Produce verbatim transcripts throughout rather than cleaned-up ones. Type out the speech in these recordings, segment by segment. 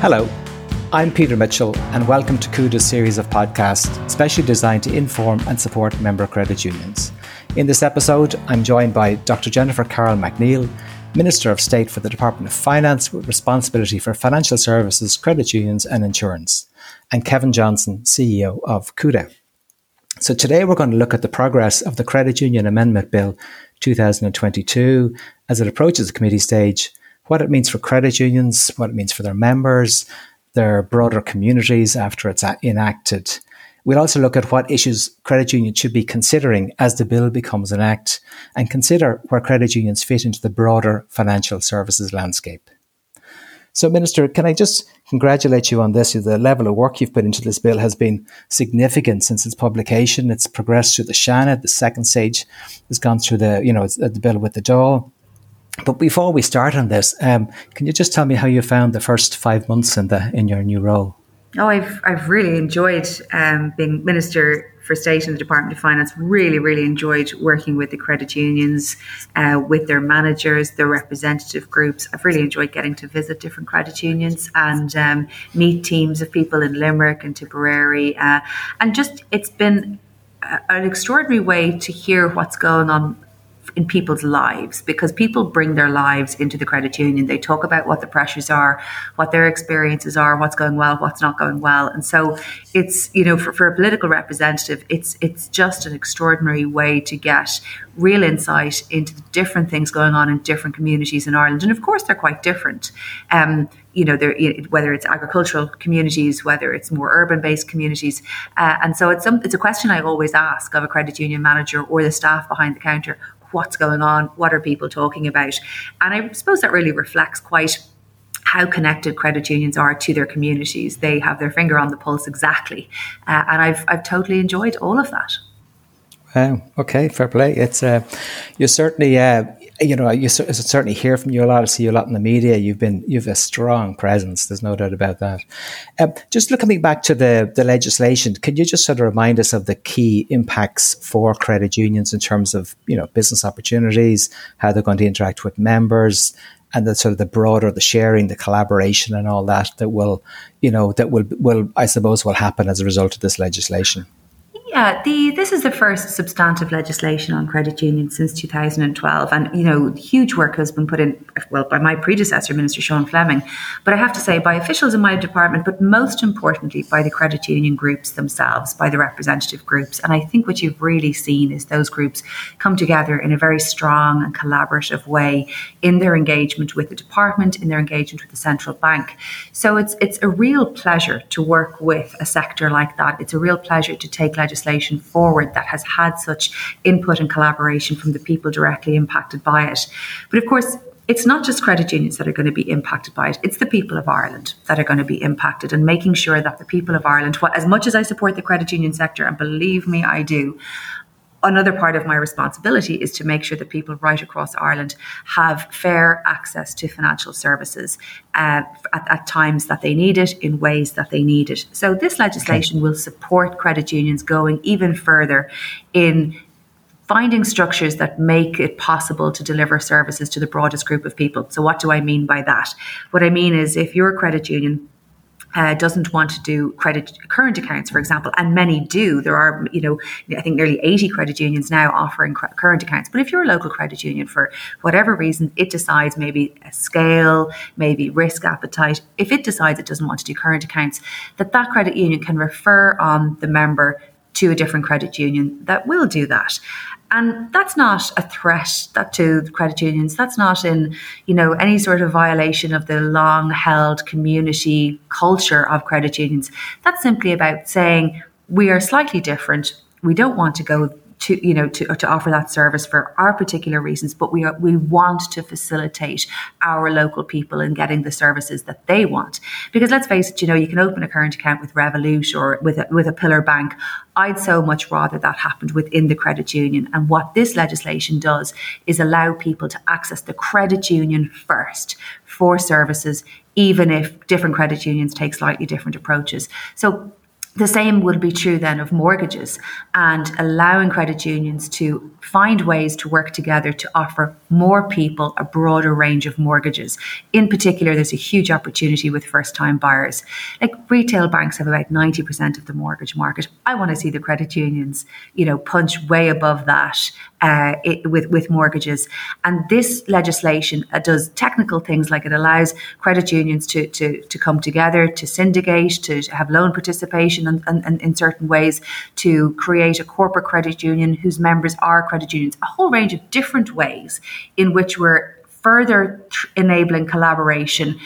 Hello, I'm Peter Mitchell and welcome to CUDA's series of podcasts specially designed to inform and support member credit unions. In this episode, I'm joined by Doctor Jennifer Carroll Mac Neill, Minister of State for the Department of Finance with responsibility for financial services, credit unions and insurance, and Kevin Johnson, C E O of CUDA. So today we're going to look at the progress of the Credit Union (Amendment) Bill twenty twenty-two as it approaches the committee stage, what it means for credit unions, what it means for their members, their broader communities after it's enacted. We'll also look at what issues credit unions should be considering as the bill becomes an act and consider where credit unions fit into the broader financial services landscape. So, Minister, can I just congratulate you on this? The level of work you've put into this bill has been significant since its publication. It's progressed through the Shanna, the second stage has gone through the, you know, the bill with the Dáil. But before we start on this, um, can you just tell me how you found the first five months in the in your new role? Oh, I've I've really enjoyed um, being Minister for State in the Department of Finance. Really, really enjoyed working with the credit unions, uh, with their managers, their representative groups. I've really enjoyed getting to visit different credit unions and um, meet teams of people in Limerick and Tipperary, uh, and just it's been a, an extraordinary way to hear what's going on in people's lives, because people bring their lives into the credit union. They talk about what the pressures are, what their experiences are, what's going well, what's not going well. And so it's, you know, for, for a political representative, it's it's just an extraordinary way to get real insight into the different things going on in different communities in Ireland. And of course, they're quite different. Um, you know, whether it's agricultural communities, whether it's more urban-based communities. Uh, and so it's some, it's a question I always ask of a credit union manager or the staff behind the counter. What's going on? What are people talking about? And I suppose that really reflects quite how connected credit unions are to their communities. They have their finger on the pulse exactly. Uh, and I've I've totally enjoyed all of that. Wow. Okay. Fair play. It's uh, you certainly uh, you know you certainly hear from you a lot. I see you a lot in the media. You've been you've a strong presence. There's no doubt about that. Um, just looking back to the the legislation, can you just sort of remind us of the key impacts for credit unions in terms of you know business opportunities, how they're going to interact with members, and the sort of the broader the sharing, the collaboration, and all that that will you know that will will I suppose will happen as a result of this legislation. Yeah, the this is the first substantive legislation on credit unions since two thousand twelve, and you know, huge work has been put in, well, by my predecessor, Minister Sean Fleming, but I have to say by officials in my department, but most importantly by the credit union groups themselves, by the representative groups. And I think what you've really seen is those groups come together in a very strong and collaborative way in their engagement with the department, in their engagement with the central bank. So it's it's a real pleasure to work with a sector like that. It's a real pleasure to take legislation legislation forward that has had such input and collaboration from the people directly impacted by it. But of course, it's not just credit unions that are going to be impacted by it. It's the people of Ireland that are going to be impacted, and making sure that the people of Ireland, as much as I support the credit union sector, and believe me, I do, another part of my responsibility is to make sure that people right across Ireland have fair access to financial services uh, at, at times that they need it, in ways that they need it. So this legislation okay. will support credit unions going even further in finding structures that make it possible to deliver services to the broadest group of people. So what do I mean by that? What I mean is, if you're a credit union, Uh, doesn't want to do credit current accounts, for example, and many do. There are, you know, I think nearly eighty credit unions now offering cr- current accounts. But if you're a local credit union, for whatever reason, it decides maybe a scale, maybe risk appetite, if it decides it doesn't want to do current accounts, that that credit union can refer on the member to a different credit union that will do that. And that's not a threat that to the credit unions. That's not in, you know, any sort of violation of the long-held community culture of credit unions. That's simply about saying we are slightly different. We don't want to go to, you know, to, to offer that service for our particular reasons, but we are, we want to facilitate our local people in getting the services that they want. Because let's face it, you know, you can open a current account with Revolut or with a, with a Pillar Bank. I'd so much rather that happened within the credit union. And what this legislation does is allow people to access the credit union first for services, even if different credit unions take slightly different approaches. So The same would be true then of mortgages, and allowing credit unions to find ways to work together to offer more people a broader range of mortgages. In particular, there's a huge opportunity with first-time buyers. Like, retail banks have about ninety percent of the mortgage market. I want to see the credit unions, you know, punch way above that uh, it, with, with mortgages. And this legislation uh, does technical things, like it allows credit unions to, to, to come together, to syndicate, to have loan participation and, and, and in certain ways, to create a corporate credit union whose members are credit unions, a whole range of different ways in which we're further tr- enabling collaboration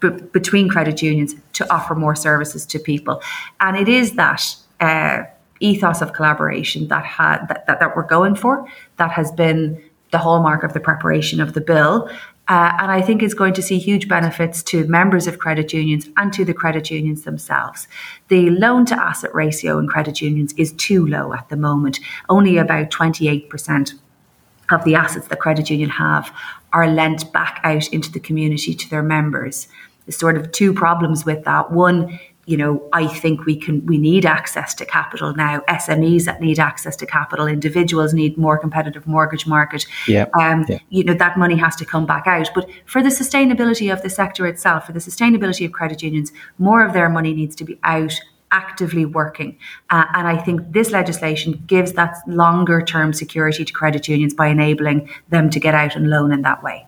b- between credit unions to offer more services to people. And it is that uh, ethos of collaboration that, ha- that, that that we're going for, that has been the hallmark of the preparation of the bill. Uh, and I think it's going to see huge benefits to members of credit unions and to the credit unions themselves. The loan to asset ratio in credit unions is too low at the moment. Only about twenty-eight percent of the assets that credit union have are lent back out into the community to their members. There's sort of two problems with that. One, you know, I think we can we need access to capital now. S M Es that need access to capital, individuals need more competitive mortgage market. Yeah, um, yeah. You know, that money has to come back out. But for the sustainability of the sector itself, for the sustainability of credit unions, more of their money needs to be out actively working. Uh, and I think this legislation gives that longer term security to credit unions by enabling them to get out and loan in that way.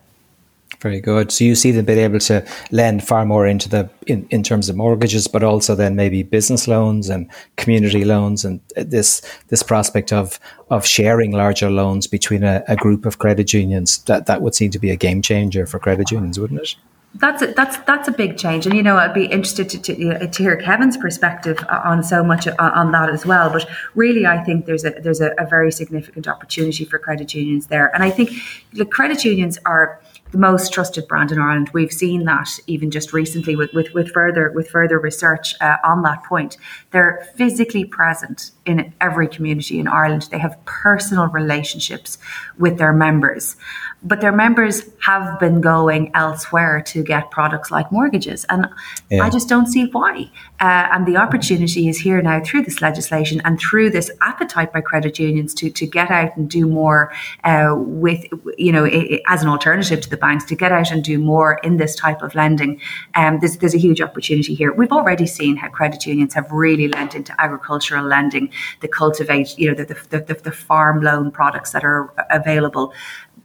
Very good. So you see them being able to lend far more into the in, in terms of mortgages, but also then maybe business loans and community loans, and this this prospect of of sharing larger loans between a, a group of credit unions. That that would seem to be a game changer for credit unions, wouldn't it? That's a, that's that's a big change, and you know, I'd be interested to to, to hear Kevin's perspective on so much on, on that as well. But really, I think there's a there's a, a very significant opportunity for credit unions there, and I think the credit unions are the most trusted brand in Ireland. We've seen that even just recently with, with, with further with further research uh, on that point. They're physically present in every community in Ireland. They have personal relationships with their members, but their members have been going elsewhere to get products like mortgages, and yeah. I just don't see why. Uh, and the opportunity is here now through this legislation and through this appetite by credit unions to to get out and do more uh, with, you know, it, as an alternative to the banks, to get out and do more in this type of lending. Um, there's, there's a huge opportunity here. We've already seen how credit unions have really lent into agricultural lending, the cultivate, you know, the the, the, the farm loan products that are available.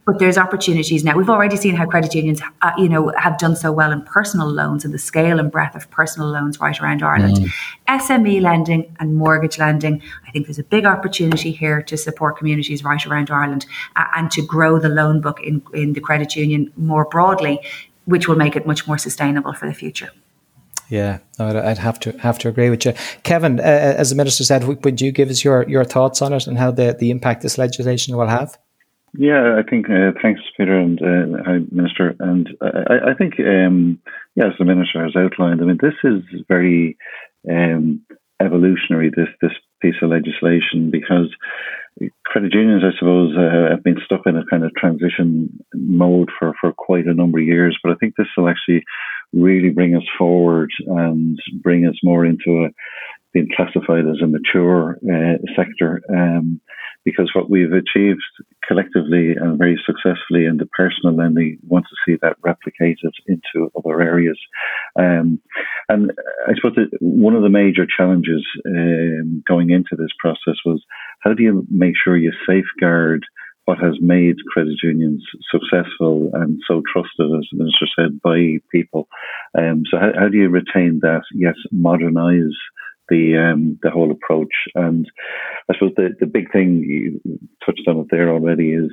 But there's opportunities now. We've already seen how credit unions, uh, you know, have done so well in personal loans and the scale and breadth of personal loans right around Ireland. Mm. S M E lending and mortgage lending, I think there's a big opportunity here to support communities right around Ireland uh, and to grow the loan book in, in the credit union more broadly, which will make it much more sustainable for the future. Yeah, I'd have to have to agree with you. Kevin, uh, as the Minister said, would you give us your, your thoughts on it and how the, the impact this legislation will have? Yeah, I think, uh, thanks, Peter, and uh, hi, Minister. And I, I think, um, yeah, as the Minister has outlined, I mean, this is very um, evolutionary, this, this piece of legislation, because credit unions, I suppose, uh, have been stuck in a kind of transition mode for, for quite a number of years. But I think this will actually really bring us forward and bring us more into a, being classified as a mature uh, sector, um, because what we've achieved collectively and very successfully in the personal lending, we want to see that replicated into other areas. Um, and I suppose that one of the major challenges um, going into this process was, how do you make sure you safeguard what has made credit unions successful and so trusted, as the Minister said, by people? Um, so how, how do you retain that, yes, modernise the um, the whole approach? And I suppose the, the big thing, you touched on it there already, is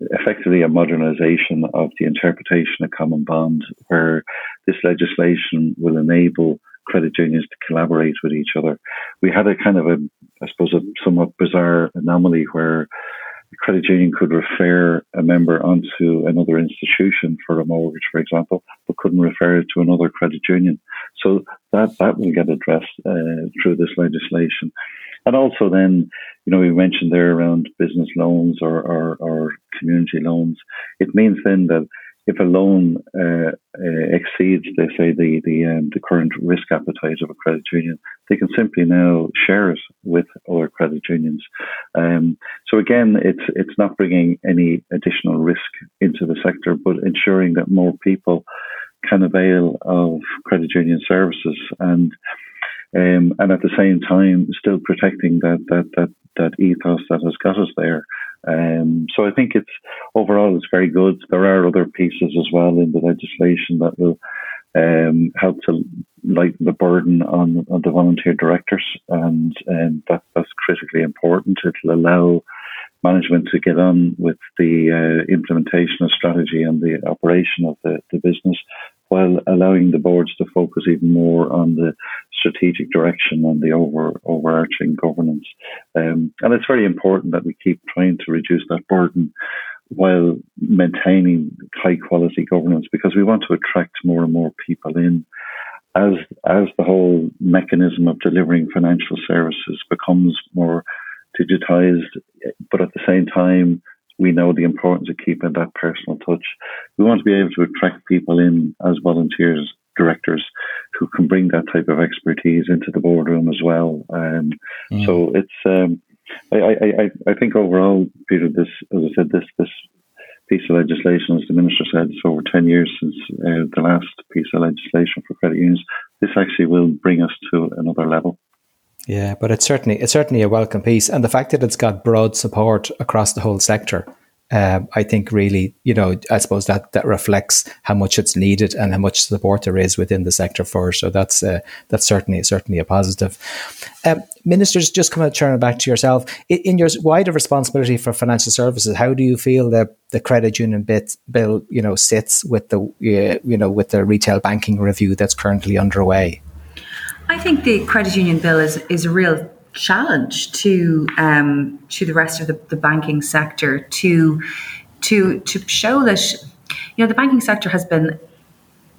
effectively a modernisation of the interpretation of common bond, where this legislation will enable credit unions to collaborate with each other. We had a kind of a, I suppose, a somewhat bizarre anomaly where a credit union could refer a member onto another institution for a mortgage, for example, but couldn't refer it to another credit union. So that, that will get addressed uh, through this legislation. And also then, you know, we mentioned there around business loans or, or, or community loans. It means then that if a loan uh, uh, exceeds, they say, the the, um, the current risk appetite of a credit union, they can simply now share it with other credit unions. Um, so again, it's it's not bringing any additional risk into the sector, but ensuring that more people can avail of credit union services, and um, and at the same time still protecting that that that that ethos that has got us there. Um, so I think it's overall it's very good. There are other pieces as well in the legislation that will um, help to lighten the burden on, on the volunteer directors, and, and that, that's critically important. It'll allow management to get on with the uh, implementation of strategy and the operation of the, the business, while allowing the boards to focus even more on the strategic direction and the over, overarching governance. Um, and it's very important that we keep trying to reduce that burden while maintaining high quality governance, because we want to attract more and more people in. As, as the whole mechanism of delivering financial services becomes more digitized, but at the same time, we know the importance of keeping that personal touch. We want to be able to attract people in as volunteers, directors, who can bring that type of expertise into the boardroom as well. Um, mm. So it's, um, I, I, I think overall, Peter, this, as I said, this this piece of legislation, as the Minister said, it's over ten years since uh, the last piece of legislation for credit unions. This actually will bring us to another level. Yeah, but it's certainly it's certainly a welcome piece, and the fact that it's got broad support across the whole sector, um, I think really, you know, I suppose that, that reflects how much it's needed and how much support there is within the sector for. So that's uh, that's certainly certainly a positive. Um, Ministers, just coming turning back to yourself in, in your wider responsibility for financial services, how do you feel that the credit union bit, bill, you know, sits with the uh, you know with the retail banking review that's currently underway? I think the credit union bill is, is a real challenge to um, to the rest of the, the banking sector to to to show that, you know, the banking sector has been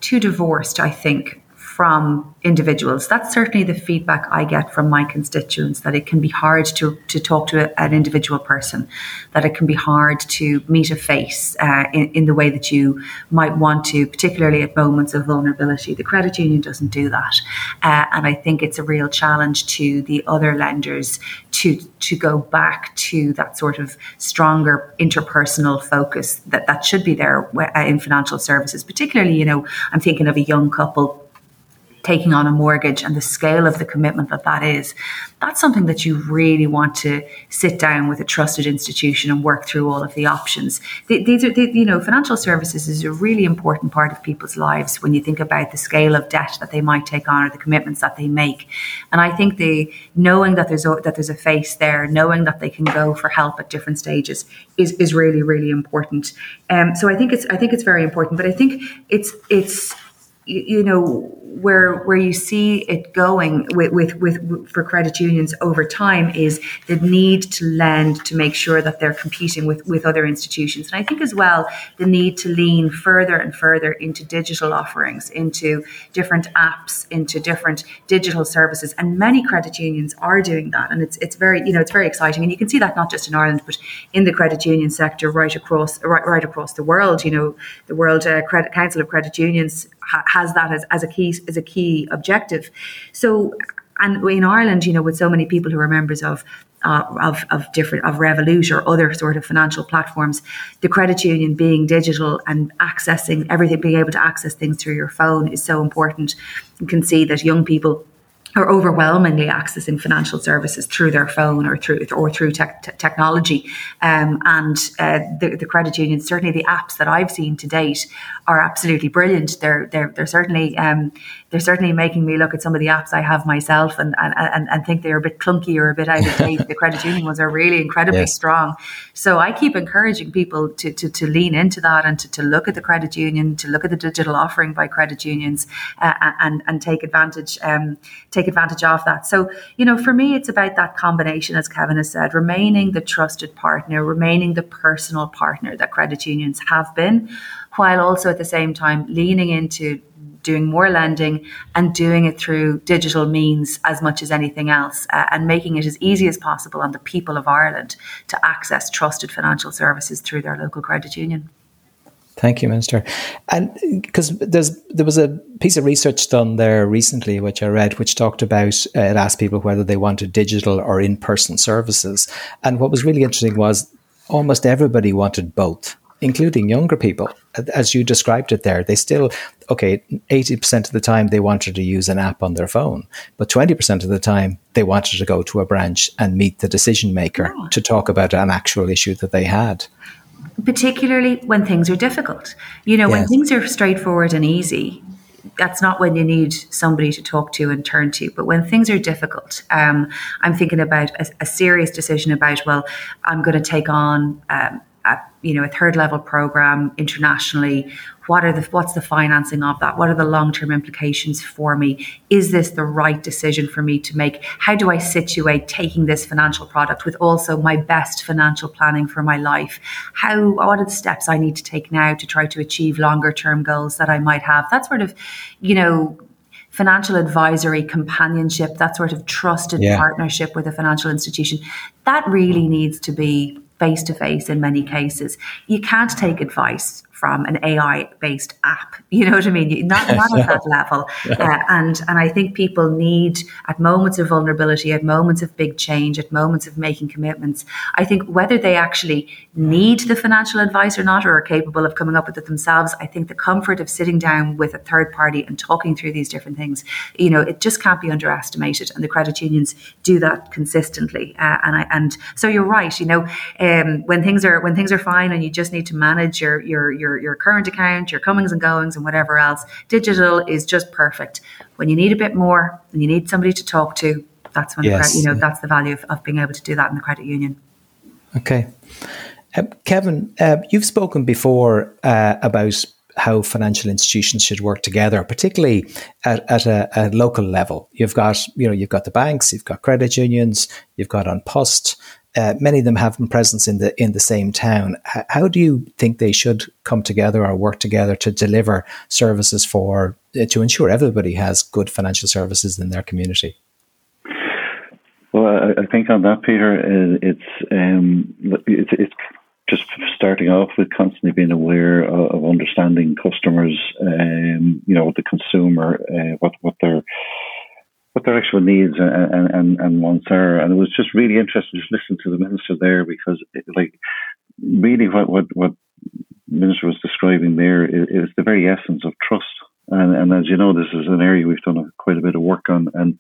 too divorced, I think, from individuals. That's certainly the feedback I get from my constituents, that it can be hard to, to talk to a, an individual person, that it can be hard to meet a face uh, in, in the way that you might want to, particularly at moments of vulnerability. The credit union doesn't do that. Uh, and I think it's a real challenge to the other lenders to to go back to that sort of stronger interpersonal focus that, that should be there in financial services. Particularly, you know, I'm thinking of a young couple taking on a mortgage and the scale of the commitment that that is. That's something that you really want to sit down with a trusted institution and work through all of the options. These are, you know, financial services is a really important part of people's lives when you think about the scale of debt that they might take on or the commitments that they make. And I think the knowing that there's a, that there's a face there, knowing that they can go for help at different stages is is really really important. Um, so I think it's I think it's very important. But I think it's it's. You know, where where you see it going with, with with for credit unions over time is the need to lend to make sure that they're competing with, with other institutions. And I think as well, the need to lean further and further into digital offerings, into different apps, into different digital services. And many credit unions are doing that. And it's it's very, you know, it's very exciting. And you can see that not just in Ireland, but in the credit union sector right across right, right across the world. You know, the World uh, Credit Council of Credit Unions has that as, as a key as a key objective. So, and in Ireland, you know, with so many people who are members of uh, of of different of Revolut or other sort of financial platforms, the credit union being digital and accessing everything, being able to access things through your phone is so important. You can see that young people are overwhelmingly accessing financial services through their phone or through or through tech, t- technology, um, and uh, the, the credit unions, certainly the apps that I've seen to date, are absolutely brilliant. They're they're they're certainly um, they're certainly making me look at some of the apps I have myself and and, and, and think they're a bit clunky or a bit out of date. The credit union ones are really incredibly yes. strong. So I keep encouraging people to to, to lean into that and to, to look at the credit union, to look at the digital offering by credit unions, uh, and and take advantage. Um, take Take advantage of that. So, you know, for me, it's about that combination, as Kevin has said, remaining the trusted partner, remaining the personal partner that credit unions have been, while also at the same time leaning into doing more lending and doing it through digital means as much as anything else, uh, and making it as easy as possible on the people of Ireland to access trusted financial services through their local credit union. Thank you, Minister. And because there's there was a piece of research done there recently, which I read, which talked about, uh, it asked people whether they wanted digital or in-person services. And what was really interesting was almost everybody wanted both, including younger people. As you described it there, they still, okay, eighty percent of the time they wanted to use an app on their phone, but twenty percent of the time they wanted to go to a branch and meet the decision maker oh. to talk about an actual issue that they had. Particularly when things are difficult. You know, yes. when things are straightforward and easy, that's not when you need somebody to talk to and turn to. But when things are difficult, um, I'm thinking about a, a serious decision about, well, I'm going to take on, um, a, you know, a third level program internationally. What are the, what's the financing of that? What are the long-term implications for me? Is this the right decision for me to make? How do I situate taking this financial product with also my best financial planning for my life? How, what are the steps I need to take now to try to achieve longer term goals that I might have? That sort of, you know, financial advisory companionship, that sort of trusted yeah. partnership with a financial institution, that really needs to be face-to-face in many cases. You can't take advice from an A I-based app, you know what I mean? Not, not at that level. Uh, and, and I think people need, at moments of vulnerability, at moments of big change, at moments of making commitments, I think whether they actually need the financial advice or not, or are capable of coming up with it themselves, I think the comfort of sitting down with a third party and talking through these different things, you know, it just can't be underestimated. And the credit unions do that consistently. Uh, and I, and so you're right, you know, um, when things are when things are fine and you just need to manage your your your Your, your current account, your comings and goings and whatever else, digital is just perfect. When you need a bit more and you need somebody to talk to, that's when yes. the, you know, that's the value of, of being able to do that in the credit union. Okay. Uh, Kevin, uh, you've spoken before uh, about how financial institutions should work together, particularly at, at a, a local level. You've got, you know, you've got the banks, you've got credit unions, you've got on post. Uh, many of them have presence in the in the same town. H- how do you think they should come together or work together to deliver services for uh, to ensure everybody has good financial services in their community? Well, I, I think on that, Peter, uh, it's um, it's it's just starting off with constantly being aware of, of understanding customers, um, you know, the consumer, uh, what what their what their actual needs and, and, and, and wants are. And it was just really interesting just listening to the minister there, because it, like really what, what, what minister was describing there is, is the very essence of trust. And, and as you know, this is an area we've done quite a bit of work on. And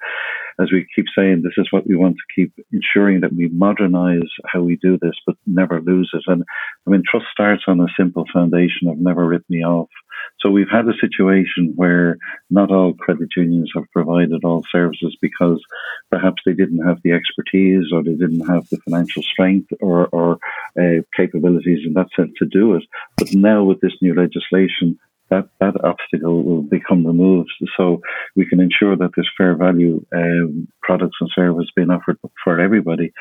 as we keep saying, this is what we want to keep ensuring, that we modernize how we do this, but never lose it. And I mean, trust starts on a simple foundation of never rip me off. So we've had a situation where not all credit unions have provided all services because perhaps they didn't have the expertise, or they didn't have the financial strength or, or uh, capabilities in that sense to do it. But now with this new legislation, that, that obstacle will become removed. So we can ensure that there's fair value um, products and services being offered for everybody.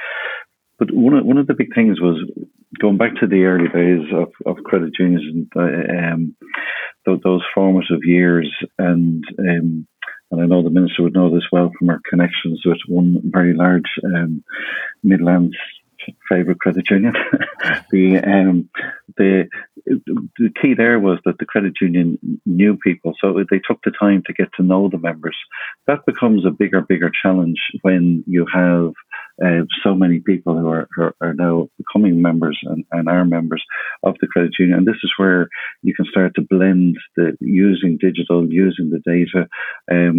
But one of, one of the big things was going back to the early days of, of credit unions and uh, um, th- those formative years. And um, and I know the minister would know this well from our connections with one very large um, Midlands favourite credit union. the um, the the key there was that the credit union knew people, so they took the time to get to know the members. That becomes a bigger, bigger challenge when you have Uh, so many people who are, are, are now becoming members and, and are members of the credit union. And this is where you can start to blend the using digital, using the data, um,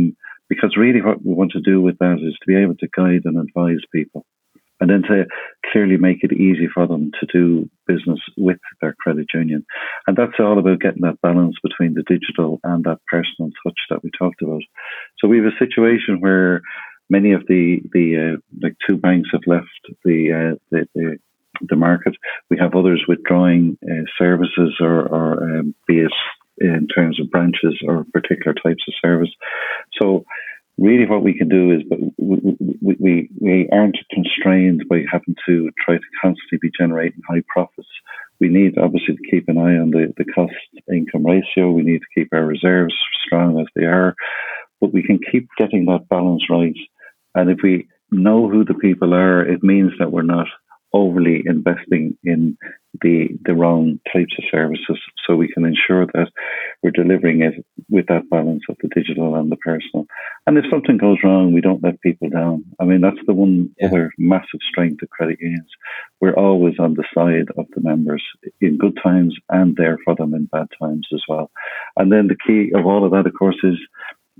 because really what we want to do with that is to be able to guide and advise people, and then to clearly make it easy for them to do business with their credit union. And that's all about getting that balance between the digital and that personal touch that we talked about. So we have a situation where many of the the uh, like two banks have left the uh, the, the the market. We have others withdrawing uh, services, or, or um, be it in terms of branches or particular types of service. So really, what we can do is, but we, we we aren't constrained by having to try to constantly be generating high profits. We need obviously to keep an eye on the the cost income ratio. We need to keep our reserves strong as they are, but we can keep getting that balance right. And if we know who the people are, it means that we're not overly investing in the the wrong types of services, so we can ensure that we're delivering it with that balance of the digital and the personal. And if something goes wrong, we don't let people down. I mean, that's the one yeah. other massive strength of credit unions. We're always on the side of the members in good times and there for them in bad times as well. And then the key of all of that, of course, is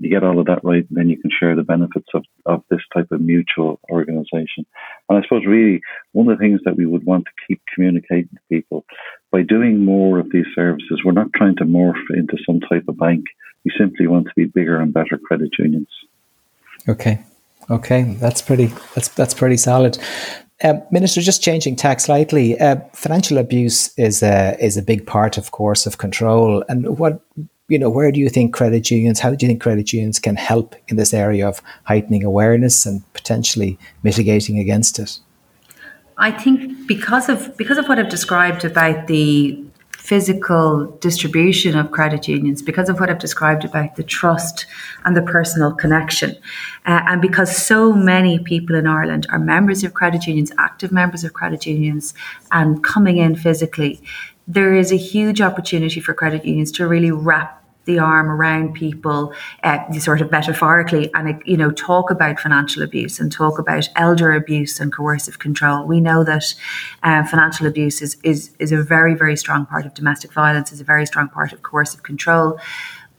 you get all of that right, and then you can share the benefits of, of this type of mutual organisation. And I suppose really one of the things that we would want to keep communicating to people, by doing more of these services, we're not trying to morph into some type of bank. We simply want to be bigger and better credit unions. Okay, okay, that's pretty. That's that's pretty solid. Uh, Minister, just changing tack slightly. Uh, financial abuse is a is a big part, of course, of control. And what. You know, where do you think credit unions, how do you think credit unions can help in this area of heightening awareness and potentially mitigating against it? I think because of because of what I've described about the physical distribution of credit unions, because of what I've described about the trust and the personal connection, uh, and because so many people in Ireland are members of credit unions, active members of credit unions, and coming in physically, there is a huge opportunity for credit unions to really wrap the arm around people, uh, sort of metaphorically, and, you know, talk about financial abuse and talk about elder abuse and coercive control. We know that uh, financial abuse is, is is a very, very strong part of domestic violence, is a very strong part of coercive control.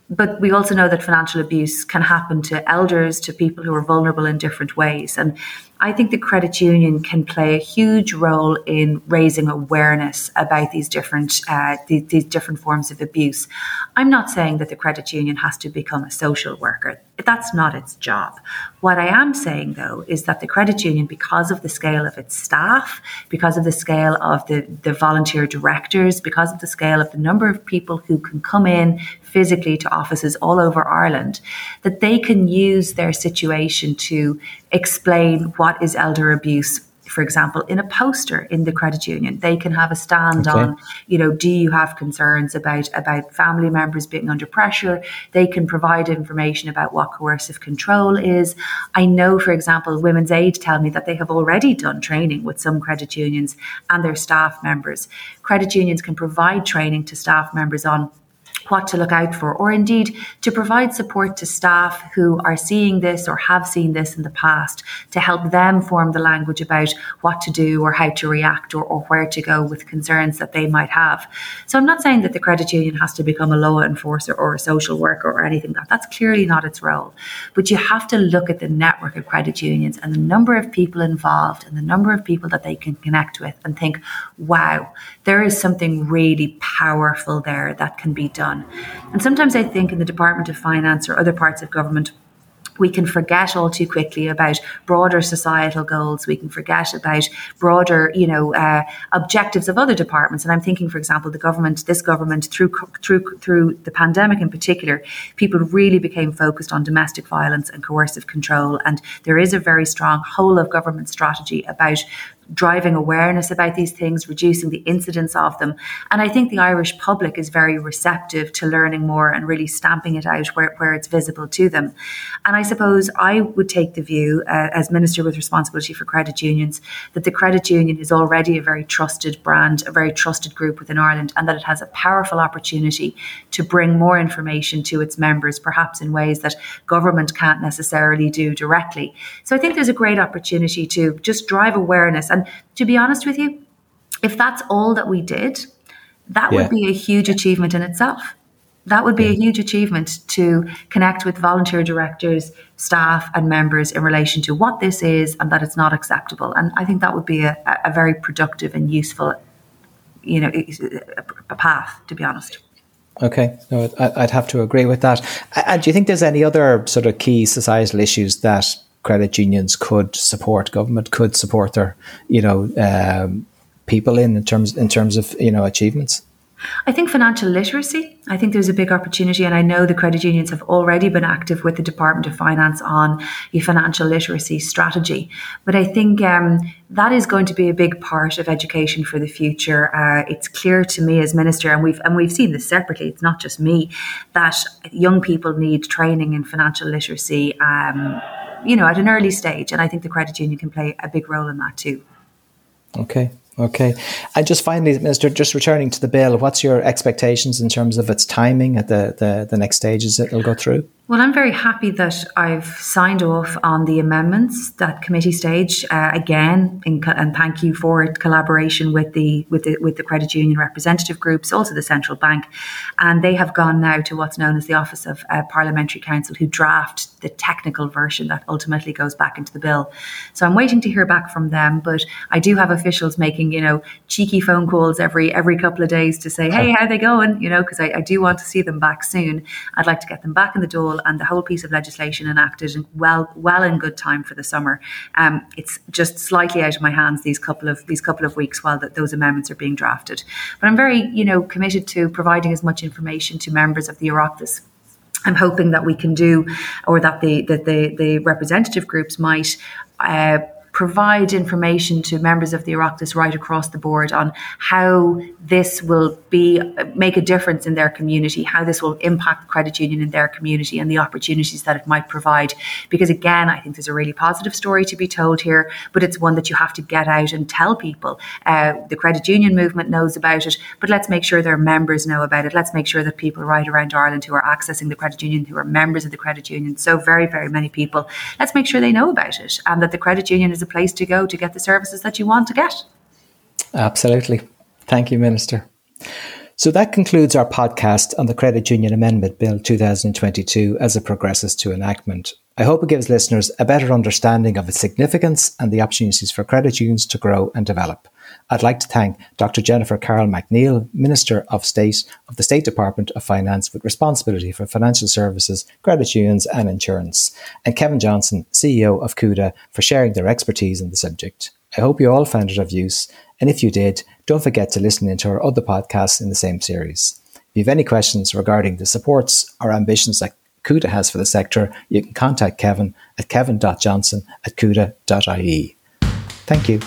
But we also know that financial abuse can happen to elders, to people who are vulnerable in different ways. And I think the credit union can play a huge role in raising awareness about these different uh, these, these different forms of abuse. I'm not saying that the credit union has to become a social worker. That's not its job. What I am saying, though, is that the credit union, because of the scale of its staff, because of the scale of the, the volunteer directors, because of the scale of the number of people who can come in physically to offices all over Ireland, that they can use their situation to explain what is elder abuse. For example, in a poster in the credit union, they can have a stand okay. on, you know, do you have concerns about, about family members being under pressure? They can provide information about what coercive control is. I know, for example, Women's Aid tell me that they have already done training with some credit unions and their staff members. Credit unions can provide training to staff members on what to look out for, or indeed to provide support to staff who are seeing this or have seen this in the past, to help them form the language about what to do or how to react, or, or where to go with concerns that they might have. So I'm not saying that the credit union has to become a law enforcer or a social worker or anything like that. That's clearly not its role. But you have to look at the network of credit unions and the number of people involved and the number of people that they can connect with and think, wow, there is something really powerful there that can be done. And sometimes I think in the Department of Finance or other parts of government, we can forget all too quickly about broader societal goals. We can forget about broader, you know, uh, objectives of other departments. And I'm thinking, for example, the government, this government, through through through the pandemic in particular, people really became focused on domestic violence and coercive control. And there is a very strong whole of government strategy about driving awareness about these things, reducing the incidence of them. And I think the Irish public is very receptive to learning more and really stamping it out where, where it's visible to them. And I suppose I would take the view, uh, as Minister with responsibility for credit unions, that the credit union is already a very trusted brand, a very trusted group within Ireland, and that it has a powerful opportunity to bring more information to its members, perhaps in ways that government can't necessarily do directly. So I think there's a great opportunity to just drive awareness. And to be honest with you, if that's all that we did, that yeah. would be a huge achievement in itself. That would be a huge achievement, to connect with volunteer directors, staff and members in relation to what this is and that it's not acceptable. And I think that would be a, a very productive and useful, you know, a path, to be honest. Okay, no, I'd have to agree with that. And do you think there's any other sort of key societal issues that credit unions could support, government could support their, you know, um, people in, in terms in terms of, you know, achievements? I think financial literacy. I think there's a big opportunity, and I know the credit unions have already been active with the Department of Finance on a financial literacy strategy. But I think um, that is going to be a big part of education for the future. Uh, it's clear to me as Minister, and we've and we've seen this separately, it's not just me, that young people need training in financial literacy, um, you know, at an early stage. And I think the credit union can play a big role in that too. Okay. Okay. And just finally, Minister, just returning to the bill, what's your expectations in terms of its timing at the, the, the next stages that it'll go through? Well, I'm very happy that I've signed off on the amendments at committee stage uh, again, in, and thank you for it, collaboration with the with the with the credit union representative groups, also the central bank, and they have gone now to what's known as the Office of uh, Parliamentary Counsel, who draft the technical version that ultimately goes back into the bill. So I'm waiting to hear back from them, but I do have officials making, you know, cheeky phone calls every every couple of days to say, hey, how are they going? You know, because I, I do want to see them back soon. I'd like to get them back in the door and the whole piece of legislation enacted well well in good time for the summer. Um, it's just slightly out of my hands these couple of these couple of weeks while that those amendments are being drafted. But I'm very, you know, committed to providing as much information to members of the Oireachtas. I'm hoping that we can do, or that the that the, the representative groups might uh, provide information to members of the Oireachtas right across the board on how this will be make a difference in their community, how this will impact the credit union in their community and the opportunities that it might provide. Because again, I think there's a really positive story to be told here, but it's one that you have to get out and tell people. Uh, the credit union movement knows about it, but let's make sure their members know about it. Let's make sure that people right around Ireland who are accessing the credit union, who are members of the credit union, so very, very many people, let's make sure they know about it and that the credit union is a place to go to get the services that you want to get. Absolutely. Thank you, Minister. So that concludes our podcast on the Credit Union Amendment Bill twenty twenty-two as it progresses to enactment. I hope it gives listeners a better understanding of its significance and the opportunities for credit unions to grow and develop. I'd like to thank Doctor Jennifer Carroll Mac Neill, Minister of State of the State Department of Finance with responsibility for financial services, credit unions and insurance, and Kevin Johnson, C E O of CUDA, for sharing their expertise on the subject. I hope you all found it of use, and if you did, don't forget to listen into our other podcasts in the same series. If you have any questions regarding the supports or ambitions that CUDA has for the sector, you can contact Kevin at kevin dot johnson at cuda dot i e. Thank you.